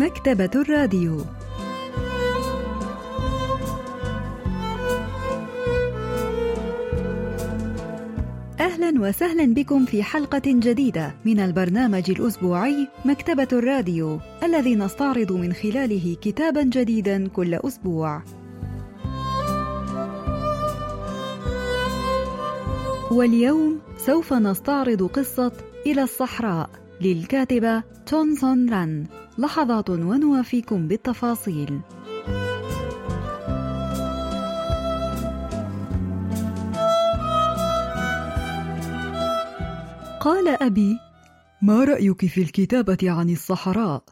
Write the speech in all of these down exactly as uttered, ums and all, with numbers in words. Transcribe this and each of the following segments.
مكتبة الراديو. أهلا وسهلا بكم في حلقة جديدة من البرنامج الأسبوعي مكتبة الراديو، الذي نستعرض من خلاله كتابا جديدا كل أسبوع. واليوم سوف نستعرض قصة إلى الصحراء للكاتبة تون سورلان. لحظات ونوافيكم بالتفاصيل. قال أبي: ما رأيك في الكتابة عن الصحراء؟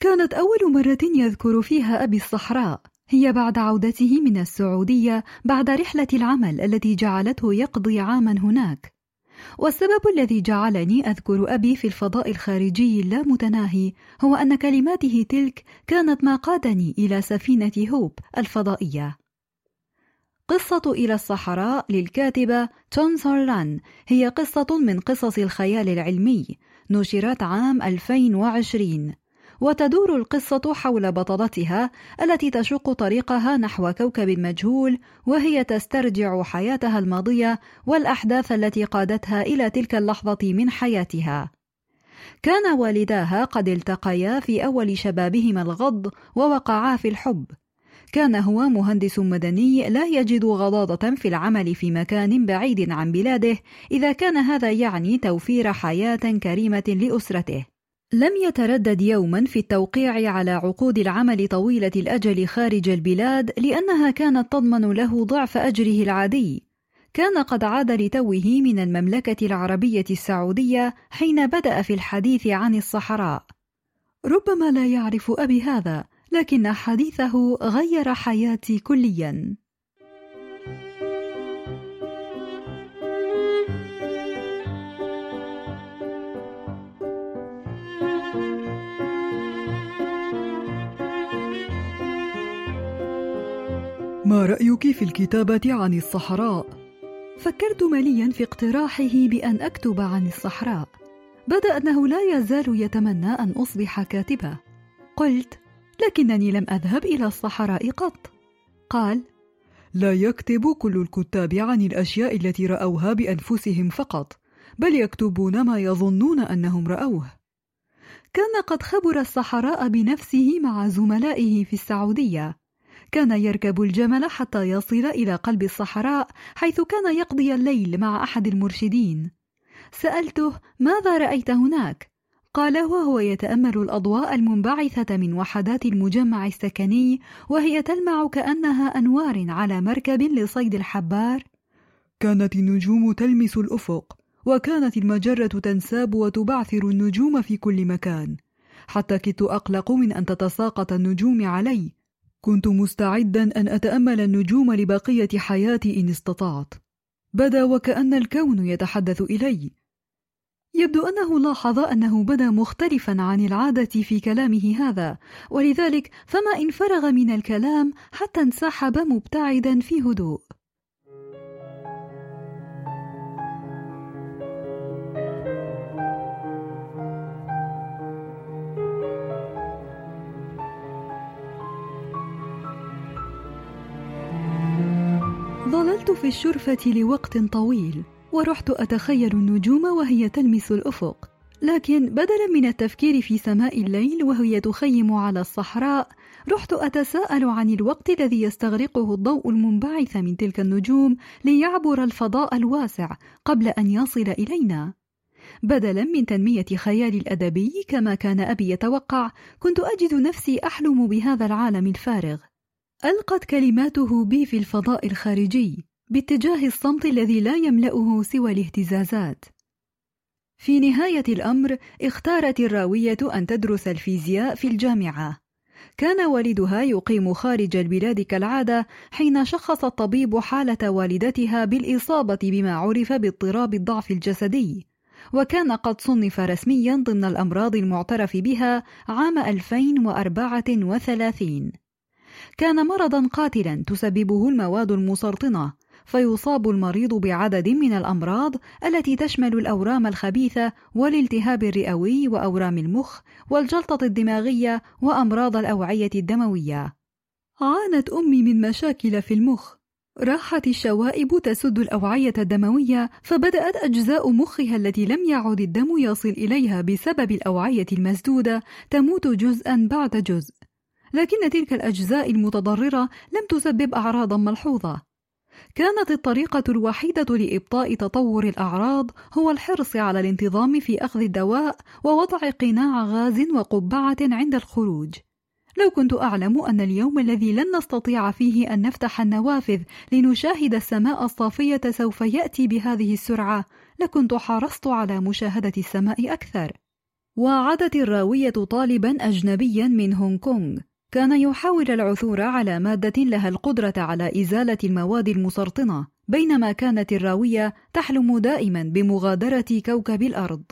كانت أول مرة يذكر فيها أبي الصحراء هي بعد عودته من السعودية بعد رحلة العمل التي جعلته يقضي عاما هناك. والسبب الذي جعلني أذكر أبي في الفضاء الخارجي اللامتناهي هو أن كلماته تلك كانت ما قادني إلى سفينة هوب الفضائية. قصة إلى الصحراء للكاتبة تون سورلان هي قصة من قصص الخيال العلمي، نشرت عام ألفين وعشرين، وتدور القصة حول بطلتها التي تشق طريقها نحو كوكب مجهول، وهي تسترجع حياتها الماضية والأحداث التي قادتها إلى تلك اللحظة من حياتها. كان والداها قد التقيا في أول شبابهما الغض ووقعا في الحب. كان هو مهندس مدني لا يجد غضاضة في العمل في مكان بعيد عن بلاده، إذا كان هذا يعني توفير حياة كريمة لأسرته. لم يتردد يوما في التوقيع على عقود العمل طويلة الأجل خارج البلاد، لأنها كانت تضمن له ضعف أجره العادي. كان قد عاد لتوه من المملكة العربية السعودية حين بدأ في الحديث عن الصحراء. ربما لا يعرف أبي هذا، لكن حديثه غير حياتي كليا. ما رأيك في الكتابة عن الصحراء؟ فكرت مليا في اقتراحه بأن أكتب عن الصحراء. بدأ أنه لا يزال يتمنى أن أصبح كاتبة. قلت: لكنني لم أذهب إلى الصحراء قط. قال: لا يكتب كل الكتاب عن الأشياء التي رأوها بأنفسهم فقط، بل يكتبون ما يظنون أنهم رأوه. كان قد خبر الصحراء بنفسه مع زملائه في السعودية. كان يركب الجمل حتى يصل إلى قلب الصحراء، حيث كان يقضي الليل مع أحد المرشدين. سألته: ماذا رأيت هناك؟ قال وهو يتأمل الأضواء المنبعثة من وحدات المجمع السكني وهي تلمع كأنها أنوار على مركب لصيد الحبار: كانت النجوم تلمس الأفق، وكانت المجرة تنساب وتبعثر النجوم في كل مكان، حتى كنت أقلق من أن تتساقط النجوم علي. كنت مستعدا أن أتأمل النجوم لبقية حياتي إن استطعت. بدا وكأن الكون يتحدث إلي. يبدو أنه لاحظ أنه بدا مختلفا عن العادة في كلامه هذا، ولذلك فما إن فرغ من الكلام حتى انسحب مبتعدا في هدوء. ظللت في الشرفة لوقت طويل، ورحت أتخيل النجوم وهي تلمس الأفق، لكن بدلا من التفكير في سماء الليل وهي تخيم على الصحراء، رحت أتساءل عن الوقت الذي يستغرقه الضوء المنبعث من تلك النجوم ليعبر الفضاء الواسع قبل أن يصل إلينا. بدلا من تنمية خيالي الأدبي كما كان أبي يتوقع، كنت أجد نفسي أحلم بهذا العالم الفارغ. ألقت كلماته بي في الفضاء الخارجي باتجاه الصمت الذي لا يملأه سوى الاهتزازات. في نهاية الأمر اختارت الراوية أن تدرس الفيزياء في الجامعة. كان والدها يقيم خارج البلاد كالعادة، حين شخص الطبيب حالة والدتها بالإصابة بما عرف باضطراب الضعف الجسدي، وكان قد صنف رسميا ضمن الأمراض المعترف بها عام ألفين وأربعة وثلاثين. كان مرضا قاتلا تسببه المواد المسرطنة، فيصاب المريض بعدد من الأمراض التي تشمل الأورام الخبيثة والالتهاب الرئوي وأورام المخ والجلطة الدماغية وأمراض الأوعية الدموية. عانت أمي من مشاكل في المخ، راحت الشوائب تسد الأوعية الدموية، فبدأت أجزاء مخها التي لم يعد الدم يصل إليها بسبب الأوعية المسدودة تموت جزءا بعد جزء، لكن تلك الأجزاء المتضررة لم تسبب أعراضا ملحوظة. كانت الطريقة الوحيدة لإبطاء تطور الأعراض هو الحرص على الانتظام في أخذ الدواء ووضع قناع غاز وقبعة عند الخروج. لو كنت أعلم أن اليوم الذي لن نستطيع فيه أن نفتح النوافذ لنشاهد السماء الصافية سوف يأتي بهذه السرعة، لكنت حرصت على مشاهدة السماء أكثر. وعادت الراوية طالبا أجنبيا من هونغ كونغ، كان يحاول العثور على مادة لها القدرة على إزالة المواد المسرطنة، بينما كانت الراوية تحلم دائما بمغادرة كوكب الأرض.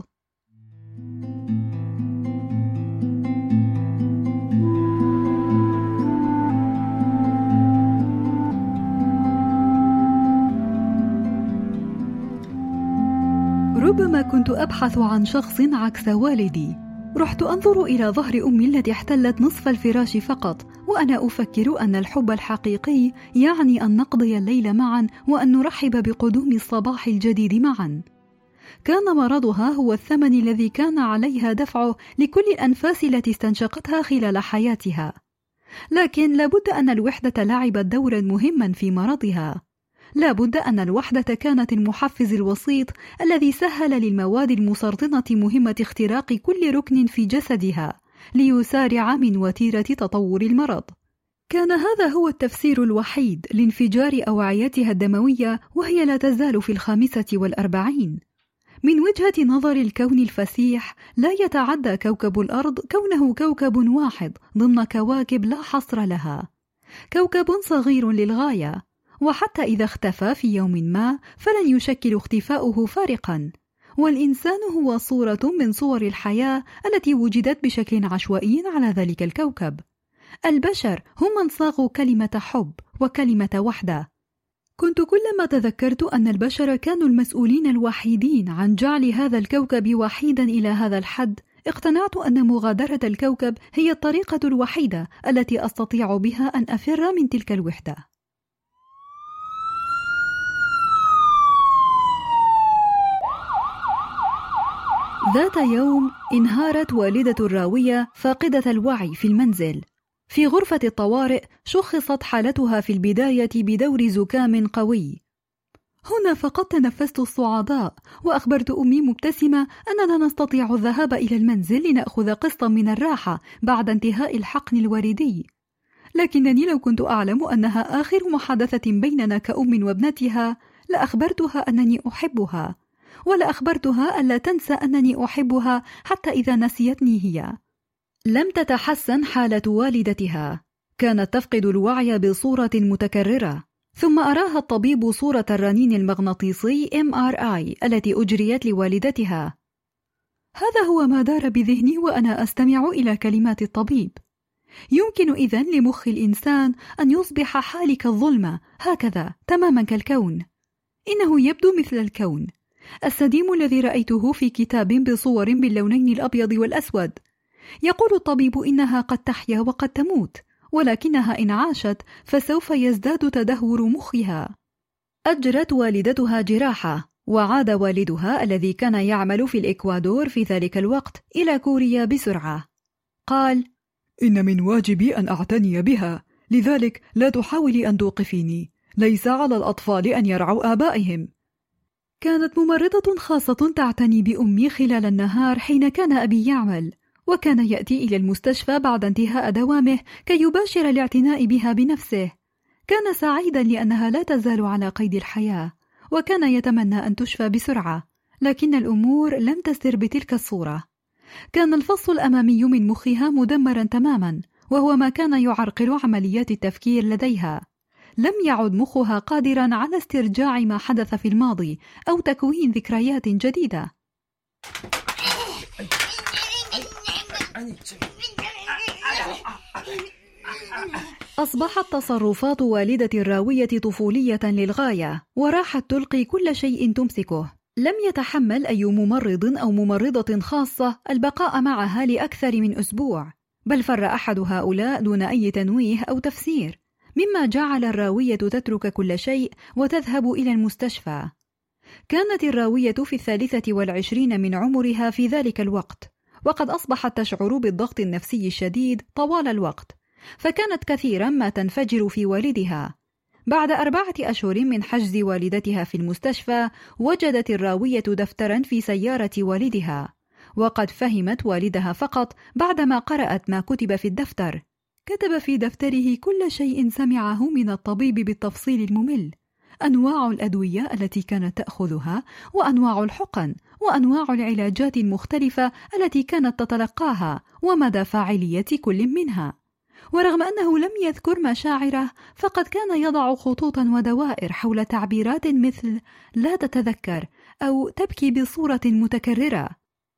ربما كنت أبحث عن شخص عكس والدي. رحت أنظر إلى ظهر أمي التي احتلت نصف الفراش فقط، وأنا أفكر أن الحب الحقيقي يعني أن نقضي الليل معا وأن نرحب بقدوم الصباح الجديد معا. كان مرضها هو الثمن الذي كان عليها دفعه لكل الأنفاس التي استنشقتها خلال حياتها، لكن لابد أن الوحدة لعبت دورا مهما في مرضها. لا بد أن الوحدة كانت المحفز الوسيط الذي سهل للمواد المسرطنة مهمة اختراق كل ركن في جسدها ليسارع من وتيرة تطور المرض. كان هذا هو التفسير الوحيد لانفجار أوعيتها الدموية وهي لا تزال في الخامسة والأربعين. من وجهة نظر الكون الفسيح، لا يتعدى كوكب الأرض كونه كوكب واحد ضمن كواكب لا حصر لها، كوكب صغير للغاية، وحتى إذا اختفى في يوم ما فلن يشكل اختفاؤه فارقا، والإنسان هو صورة من صور الحياة التي وجدت بشكل عشوائي على ذلك الكوكب. البشر هم من صاغوا كلمة حب وكلمة وحدة. كنت كلما تذكرت أن البشر كانوا المسؤولين الوحيدين عن جعل هذا الكوكب وحيدا إلى هذا الحد، اقتنعت أن مغادرة الكوكب هي الطريقة الوحيدة التي أستطيع بها أن أفر من تلك الوحدة. ذات يوم انهارت والدة الراوية فاقدة الوعي في المنزل. في غرفة الطوارئ شخصت حالتها في البداية بدور زكام قوي. هنا فقط تنفست الصعداء، وأخبرت أمي مبتسمة أننا نستطيع الذهاب إلى المنزل لنأخذ قسطا من الراحة بعد انتهاء الحقن الوردي. لكنني لو كنت أعلم أنها آخر محادثة بيننا كأم وابنتها لأخبرتها أنني أحبها، ولا أخبرتها ألا تنسى أنني أحبها حتى إذا نسيتني هي. لم تتحسن حالة والدتها، كانت تفقد الوعي بصورة متكررة، ثم أراها الطبيب صورة الرنين المغناطيسي إم آر آي التي أجريت لوالدتها. هذا هو ما دار بذهني وأنا أستمع إلى كلمات الطبيب. يمكن إذن لمخ الإنسان أن يصبح حالك الظلمة هكذا تماما كالكون. إنه يبدو مثل الكون، السديم الذي رأيته في كتاب بصور باللونين الأبيض والأسود. يقول الطبيب إنها قد تحيا وقد تموت، ولكنها إن عاشت فسوف يزداد تدهور مخها. أجرت والدتها جراحة، وعاد والدها الذي كان يعمل في الإكوادور في ذلك الوقت إلى كوريا بسرعة. قال: إن من واجبي أن أعتني بها، لذلك لا تحاولي أن توقفيني، ليس على الأطفال أن يرعوا آبائهم. كانت ممرضة خاصة تعتني بأمي خلال النهار حين كان أبي يعمل، وكان يأتي إلى المستشفى بعد انتهاء دوامه كي يباشر الاعتناء بها بنفسه. كان سعيدا لأنها لا تزال على قيد الحياة، وكان يتمنى أن تشفى بسرعة، لكن الأمور لم تسر بتلك الصورة. كان الفص الأمامي من مخها مدمرا تماما، وهو ما كان يعرقل عمليات التفكير لديها. لم يعد مخها قادرا على استرجاع ما حدث في الماضي أو تكوين ذكريات جديدة. أصبحت تصرفات والدة الراوية طفولية للغاية، وراحت تلقي كل شيء تمسكه. لم يتحمل أي ممرض أو ممرضة خاصة البقاء معها لأكثر من أسبوع، بل فر أحد هؤلاء دون أي تنويه أو تفسير، مما جعل الراوية تترك كل شيء وتذهب إلى المستشفى. كانت الراوية في الثالثة والعشرين من عمرها في ذلك الوقت، وقد أصبحت تشعر بالضغط النفسي الشديد طوال الوقت، فكانت كثيرا ما تنفجر في والدها. بعد أربعة أشهر من حجز والدتها في المستشفى، وجدت الراوية دفترا في سيارة والدها، وقد فهمت والدها فقط بعدما قرأت ما كتب في الدفتر. كتب في دفتره كل شيء سمعه من الطبيب بالتفصيل الممل، أنواع الأدوية التي كانت تأخذها، وأنواع الحقن، وأنواع العلاجات المختلفة التي كانت تتلقاها، ومدى فاعلية كل منها. ورغم أنه لم يذكر مشاعره، فقد كان يضع خطوطا ودوائر حول تعبيرات مثل لا تتذكر أو تبكي بصورة متكررة.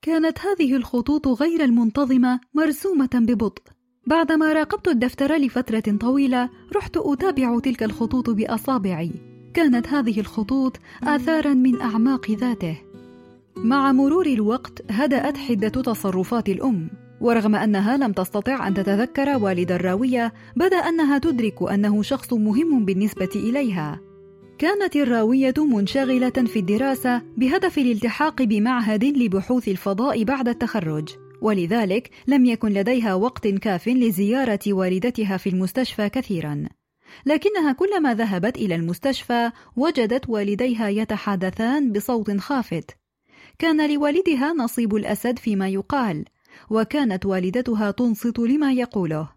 كانت هذه الخطوط غير المنتظمة مرسومة ببطء. بعدما راقبت الدفتر لفترة طويلة، رحت أتابع تلك الخطوط بأصابعي. كانت هذه الخطوط آثارا من أعماق ذاته. مع مرور الوقت هدأت حدة تصرفات الأم، ورغم أنها لم تستطع أن تتذكر والد الراوية، بدا أنها تدرك أنه شخص مهم بالنسبة إليها. كانت الراوية منشغلة في الدراسة بهدف الالتحاق بمعهد لبحوث الفضاء بعد التخرج، ولذلك لم يكن لديها وقت كاف لزيارة والدتها في المستشفى كثيرا. لكنها كلما ذهبت إلى المستشفى وجدت والديها يتحدثان بصوت خافت. كان لوالدها نصيب الأسد فيما يقال، وكانت والدتها تنصت لما يقوله.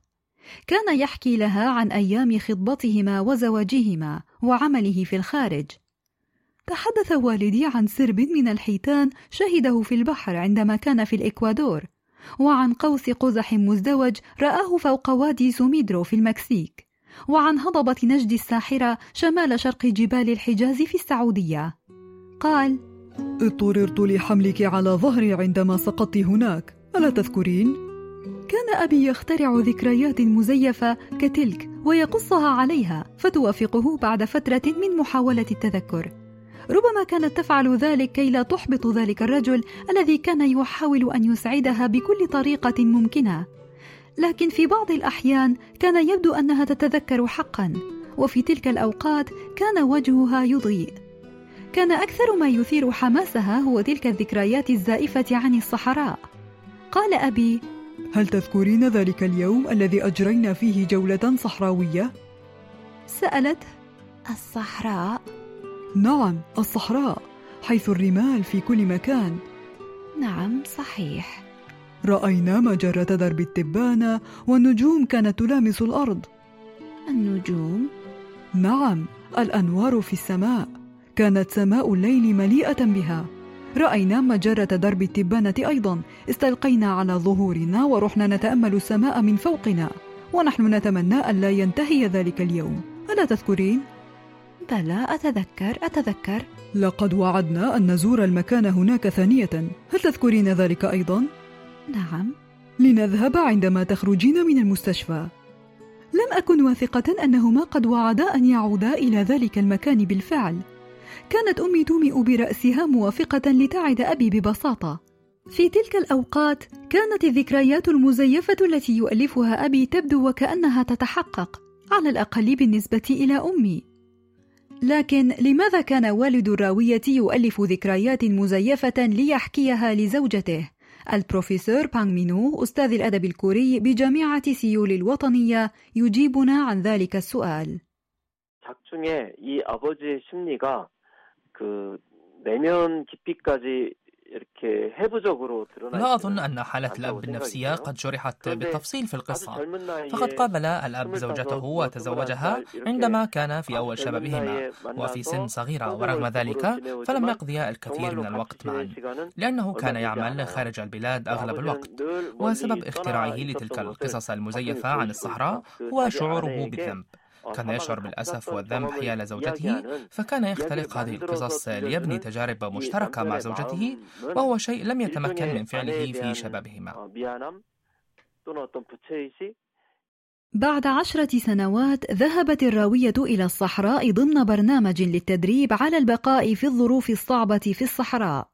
كان يحكي لها عن أيام خطبتهما وزواجهما وعمله في الخارج. تحدث والدي عن سرب من الحيتان شهده في البحر عندما كان في الإكوادور، وعن قوس قزح مزدوج رآه فوق وادي سوميدرو في المكسيك، وعن هضبة نجد الساحرة شمال شرق جبال الحجاز في السعودية. قال: اضطررت لحملك على ظهري عندما سقطت هناك، ألا تذكرين؟ كان أبي يخترع ذكريات مزيفة كتلك ويقصها عليها فتوافقه بعد فترة من محاولة التذكر. ربما كانت تفعل ذلك كي لا تحبط ذلك الرجل الذي كان يحاول أن يسعدها بكل طريقة ممكنة. لكن في بعض الأحيان كان يبدو أنها تتذكر حقا، وفي تلك الأوقات كان وجهها يضيء. كان أكثر ما يثير حماسها هو تلك الذكريات الزائفة عن الصحراء. قال أبي: هل تذكرين ذلك اليوم الذي أجرينا فيه جولة صحراوية؟ سألته: الصحراء؟ نعم، الصحراء، حيث الرمال في كل مكان. نعم، صحيح. رأينا مجرة درب التبانة، والنجوم كانت تلامس الأرض. النجوم؟ نعم، الأنوار في السماء، كانت سماء الليل مليئة بها. رأينا مجرة درب التبانة أيضا، استلقينا على ظهورنا ورحنا نتأمل السماء من فوقنا، ونحن نتمنى أن لا ينتهي ذلك اليوم، ألا تذكرين؟ بلى، أتذكر أتذكر لقد وعدنا أن نزور المكان هناك ثانية، هل تذكرين ذلك أيضا؟ نعم. لنذهب عندما تخرجين من المستشفى. لم أكن واثقة أنهما قد وعدا أن يعودا إلى ذلك المكان بالفعل. كانت أمي تومئ برأسها موافقة لتعد أبي ببساطة. في تلك الأوقات كانت الذكريات المزيفة التي يؤلفها أبي تبدو وكأنها تتحقق، على الأقل بالنسبة إلى أمي. لكن لماذا كان والد الراوية يؤلف ذكريات مزيفة ليحكيها لزوجته؟ البروفيسور بانغ مينو، أستاذ الأدب الكوري بجامعة سيول الوطنية، يجيبنا عن ذلك السؤال. لا أظن أن حالة الأب النفسية قد شرحت بالتفصيل في القصة، فقد قابل الأب زوجته وتزوجها عندما كان في أول شبابهما وفي سن صغيرة، ورغم ذلك فلم يقضيا الكثير من الوقت معا لأنه كان يعمل خارج البلاد أغلب الوقت. وسبب اختراعه لتلك القصص المزيفة عن الصحراء هو شعوره بالذنب. كان يشعر بالأسف والذنب حيال زوجته، فكان يختلق هذه القصص ليبني تجارب مشتركة مع زوجته، وهو شيء لم يتمكن من فعله في شبابهما. بعد عشرة سنوات ذهبت الراوية إلى الصحراء ضمن برنامج للتدريب على البقاء في الظروف الصعبة في الصحراء.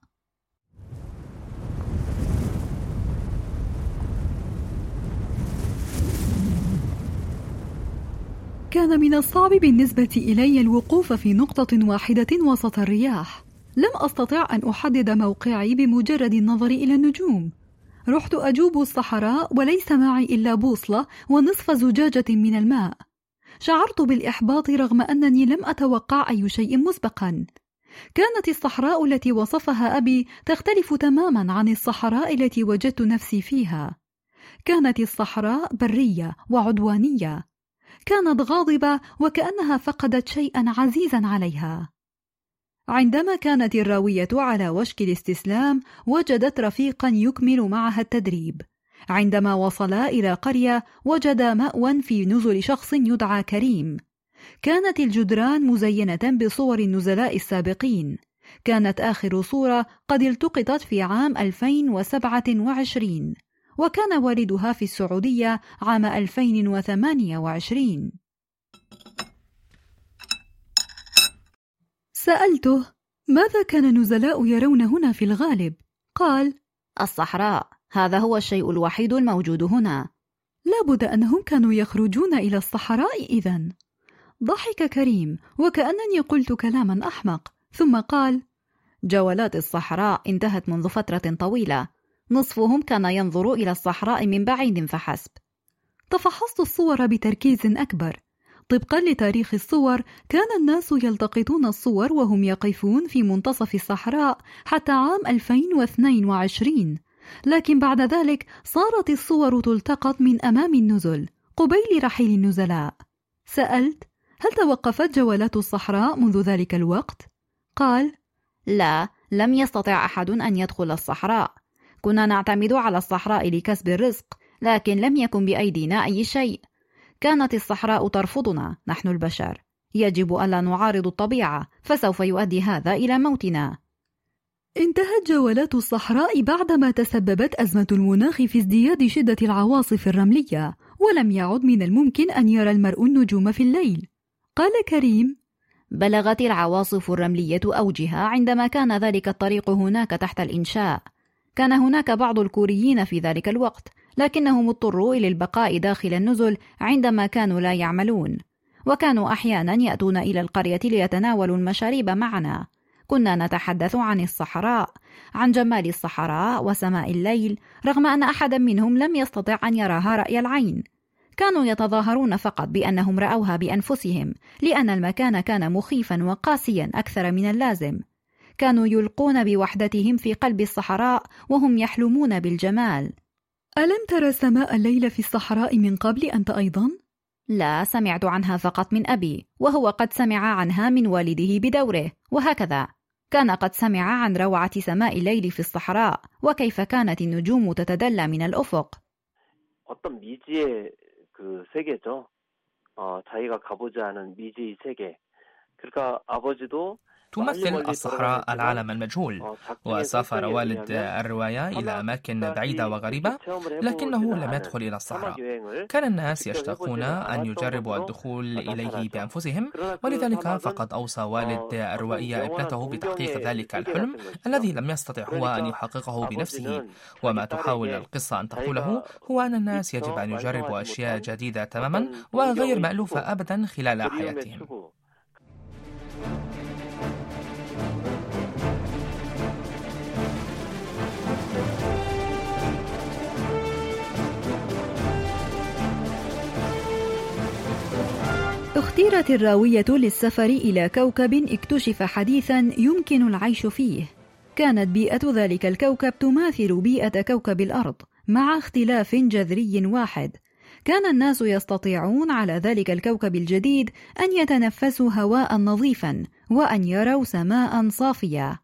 كان من الصعب بالنسبة إلي الوقوف في نقطة واحدة وسط الرياح. لم أستطع أن أحدد موقعي بمجرد النظر إلى النجوم. رحت أجوب الصحراء وليس معي إلا بوصلة ونصف زجاجة من الماء. شعرت بالإحباط رغم أنني لم أتوقع أي شيء مسبقا. كانت الصحراء التي وصفها أبي تختلف تماما عن الصحراء التي وجدت نفسي فيها. كانت الصحراء برية وعدوانية. كانت غاضبة وكأنها فقدت شيئا عزيزا عليها. عندما كانت الراوية على وشك الاستسلام وجدت رفيقا يكمل معها التدريب. عندما وصلا إلى قرية وجدا مأوى في نزل شخص يدعى كريم. كانت الجدران مزينة بصور النزلاء السابقين. كانت آخر صورة قد التقطت في عام ألفين وسبعة وعشرين، وكان والدها في السعودية عام ألفين وثمانية وعشرين. سألته: ماذا كان النزلاء يرون هنا في الغالب؟ قال: الصحراء، هذا هو الشيء الوحيد الموجود هنا. لابد أنهم كانوا يخرجون إلى الصحراء إذن. ضحك كريم وكأنني قلت كلاما أحمق، ثم قال: جولات الصحراء انتهت منذ فترة طويلة. نصفهم كان ينظر إلى الصحراء من بعيد فحسب. تفحصت الصور بتركيز أكبر. طبقا لتاريخ الصور، كان الناس يلتقطون الصور وهم يقفون في منتصف الصحراء حتى عام ألفين واثنين وعشرين، لكن بعد ذلك صارت الصور تلتقط من أمام النزل قبيل رحيل النزلاء. سألت: هل توقفت جولات الصحراء منذ ذلك الوقت؟ قال: لا، لم يستطع أحد أن يدخل الصحراء. كنا نعتمد على الصحراء لكسب الرزق، لكن لم يكن بأيدينا أي شيء. كانت الصحراء ترفضنا، نحن البشر. يجب ألا نعارض الطبيعة، فسوف يؤدي هذا إلى موتنا. انتهت جولات الصحراء بعدما تسببت أزمة المناخ في ازدياد شدة العواصف الرملية، ولم يعد من الممكن أن يرى المرء النجوم في الليل. قال كريم: بلغت العواصف الرملية أوجها عندما كان ذلك الطريق هناك تحت الإنشاء. كان هناك بعض الكوريين في ذلك الوقت، لكنهم اضطروا إلى البقاء داخل النزل عندما كانوا لا يعملون، وكانوا أحيانا يأتون إلى القرية ليتناولوا المشاريب معنا. كنا نتحدث عن الصحراء، عن جمال الصحراء وسماء الليل، رغم أن أحدا منهم لم يستطع أن يراها رأي العين. كانوا يتظاهرون فقط بأنهم رأوها بأنفسهم، لأن المكان كان مخيفا وقاسيا أكثر من اللازم. كانوا يلقون بوحدتهم في قلب الصحراء وهم يحلمون بالجمال. ألم ترى سماء الليل في الصحراء من قبل أنت أيضا؟ لا، سمعت عنها فقط من أبي، وهو قد سمع عنها من والده بدوره، وهكذا. كان قد سمع عن روعة سماء الليل في الصحراء وكيف كانت النجوم تتدلى من الأفق. 어떤 미지의 그 세계죠. 어, 자기가 가보지 않은 미지의 세계. 그러니까 아버지도 تمثل الصحراء العالم المجهول، وسافر والد الرواية إلى أماكن بعيدة وغريبة، لكنه لم يدخل إلى الصحراء. كان الناس يشتاقون أن يجربوا الدخول إليه بأنفسهم، ولذلك فقد أوصى والد الروائية ابنته بتحقيق ذلك الحلم الذي لم يستطع هو أن يحققه بنفسه. وما تحاول القصة أن تقوله هو أن الناس يجب أن يجربوا أشياء جديدة تماما وغير مألوفة أبدا خلال حياتهم. اختيرت الراوية للسفر إلى كوكب اكتشف حديثا يمكن العيش فيه. كانت بيئة ذلك الكوكب تماثل بيئة كوكب الأرض مع اختلاف جذري واحد. كان الناس يستطيعون على ذلك الكوكب الجديد أن يتنفسوا هواء نظيفا وأن يروا سماء صافية.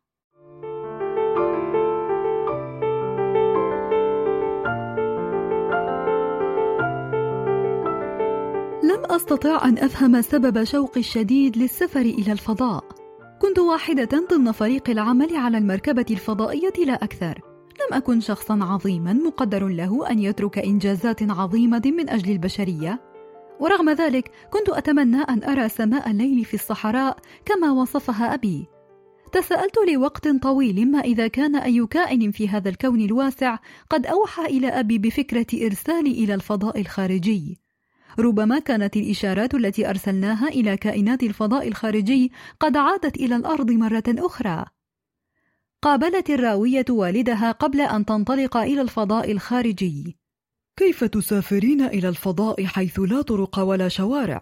لم أستطع أن أفهم سبب شوقي الشديد للسفر إلى الفضاء. كنت واحدة ضمن فريق العمل على المركبة الفضائية لا أكثر. لم أكن شخصا عظيما مقدر له أن يترك إنجازات عظيمة من أجل البشرية، ورغم ذلك كنت أتمنى أن أرى سماء الليل في الصحراء كما وصفها أبي. تساءلت لوقت طويل ما إذا كان أي كائن في هذا الكون الواسع قد أوحى إلى أبي بفكرة إرسالي إلى الفضاء الخارجي. ربما كانت الإشارات التي أرسلناها إلى كائنات الفضاء الخارجي قد عادت إلى الأرض مرة أخرى. قابلت الراوية والدها قبل أن تنطلق إلى الفضاء الخارجي. كيف تسافرين إلى الفضاء حيث لا طرق ولا شوارع؟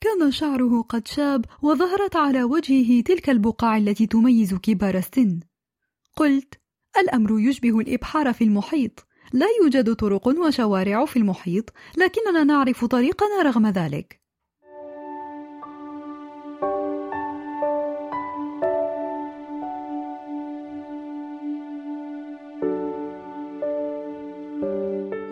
كان شعره قد شاب وظهرت على وجهه تلك البقع التي تميز كبار السن. قلت: الأمر يشبه الإبحار في المحيط، لا يوجد طرق وشوارع في المحيط، لكننا نعرف طريقنا رغم ذلك.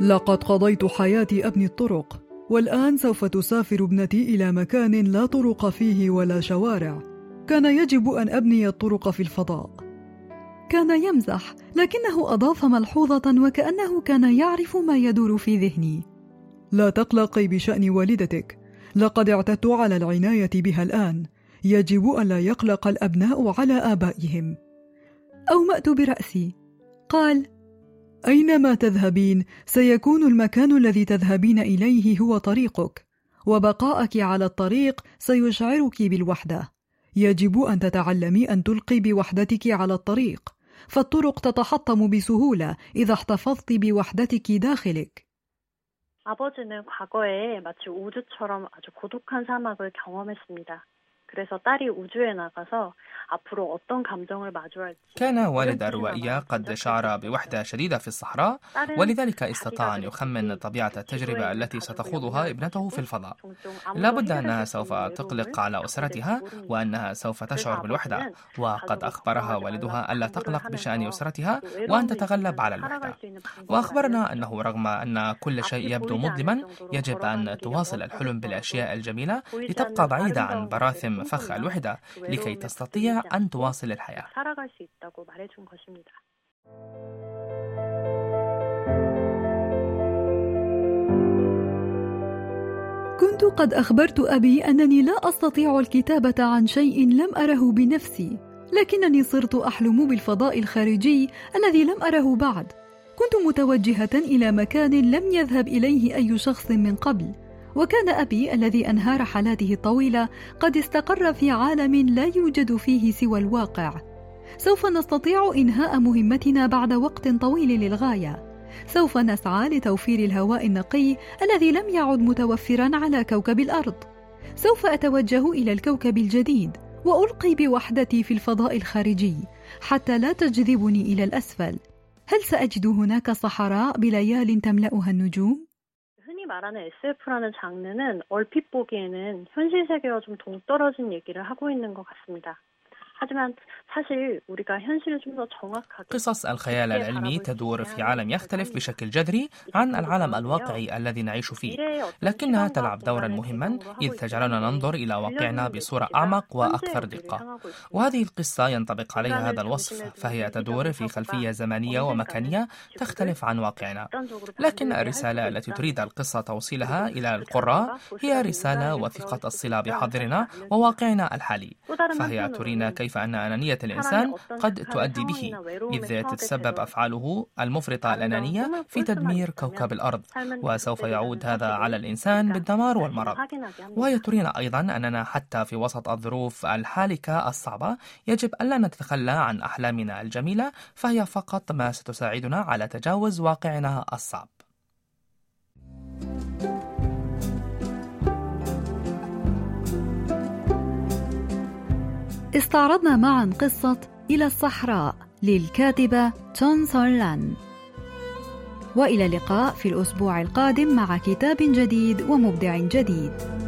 لقد قضيت حياتي أبني الطرق، والآن سوف تسافر ابنتي إلى مكان لا طرق فيه ولا شوارع. كان يجب أن أبني الطرق في الفضاء. كان يمزح، لكنه أضاف ملحوظة وكأنه كان يعرف ما يدور في ذهني. لا تقلقي بشأن والدتك، لقد اعتدت على العناية بها الآن. يجب أن لا يقلق الأبناء على آبائهم. أومأت برأسي. قال: أينما تذهبين سيكون المكان الذي تذهبين إليه هو طريقك، وبقائك على الطريق سيشعرك بالوحدة. يجب أن تتعلمي أن تلقي بوحدتك على الطريق، فالطرق تتحطم بسهولة إذا احتفظت بوحدتك داخلك. 아버지는 과거에 마치 우주처럼 아주 고독한 사막을 경험했습니다. كان والد الروائية قد شعر بوحدة شديدة في الصحراء، ولذلك استطاع أن يخمن طبيعة التجربة التي ستخوضها ابنته في الفضاء. لا بد أنها سوف تقلق على أسرتها وأنها سوف تشعر بالوحدة، وقد أخبرها والدها ألا تقلق بشأن أسرتها وأن تتغلب على الوحدة. وأخبرنا أنه رغم أن كل شيء يبدو مظلما يجب أن تواصل الحلم بالأشياء الجميلة لتبقى بعيدة عن براثم فخ الوحدة لكي تستطيع أن تواصل الحياة. كنت قد أخبرت أبي أنني لا أستطيع الكتابة عن شيء لم أره بنفسي، لكنني صرت أحلم بالفضاء الخارجي الذي لم أره بعد. كنت متوجهة إلى مكان لم يذهب إليه أي شخص من قبل، وكان أبي الذي أنهى رحلاته الطويلة قد استقر في عالم لا يوجد فيه سوى الواقع. سوف نستطيع إنهاء مهمتنا بعد وقت طويل للغاية. سوف نسعى لتوفير الهواء النقي الذي لم يعد متوفرا على كوكب الأرض. سوف أتوجه إلى الكوكب الجديد وألقي بوحدتي في الفضاء الخارجي حتى لا تجذبني إلى الأسفل. هل سأجد هناك صحراء بليال تملأها النجوم؟ 말하는 에스에프라는 장르는 얼핏 보기에는 현실 세계와 좀 동떨어진 얘기를 하고 있는 것 같습니다. قصص الخيال العلمي تدور في عالم يختلف بشكل جذري عن العالم الواقعي الذي نعيش فيه، لكنها تلعب دورا مهما إذ تجعلنا ننظر إلى واقعنا بصورة أعمق وأكثر دقة. وهذه القصة ينطبق عليها هذا الوصف، فهي تدور في خلفية زمنية ومكانية تختلف عن واقعنا. لكن الرسالة التي تريد القصة توصيلها إلى القراء هي رسالة وثيقة الصلة بحاضرنا وواقعنا الحالي، فهي ترينا كيف فأن أنانية الإنسان قد تؤدي به، إذ تتسبب أفعاله المفرطة الأنانية في تدمير كوكب الأرض، وسوف يعود هذا على الإنسان بالدمار والمرض. وهي ترينا أيضا أننا حتى في وسط الظروف الحالكة الصعبة يجب ألا نتخلى عن أحلامنا الجميلة، فهي فقط ما ستساعدنا على تجاوز واقعنا الصعب. استعرضنا معا قصة إلى الصحراء للكاتبة تون سورلان. وإلى اللقاء في الأسبوع القادم مع كتاب جديد ومبدع جديد.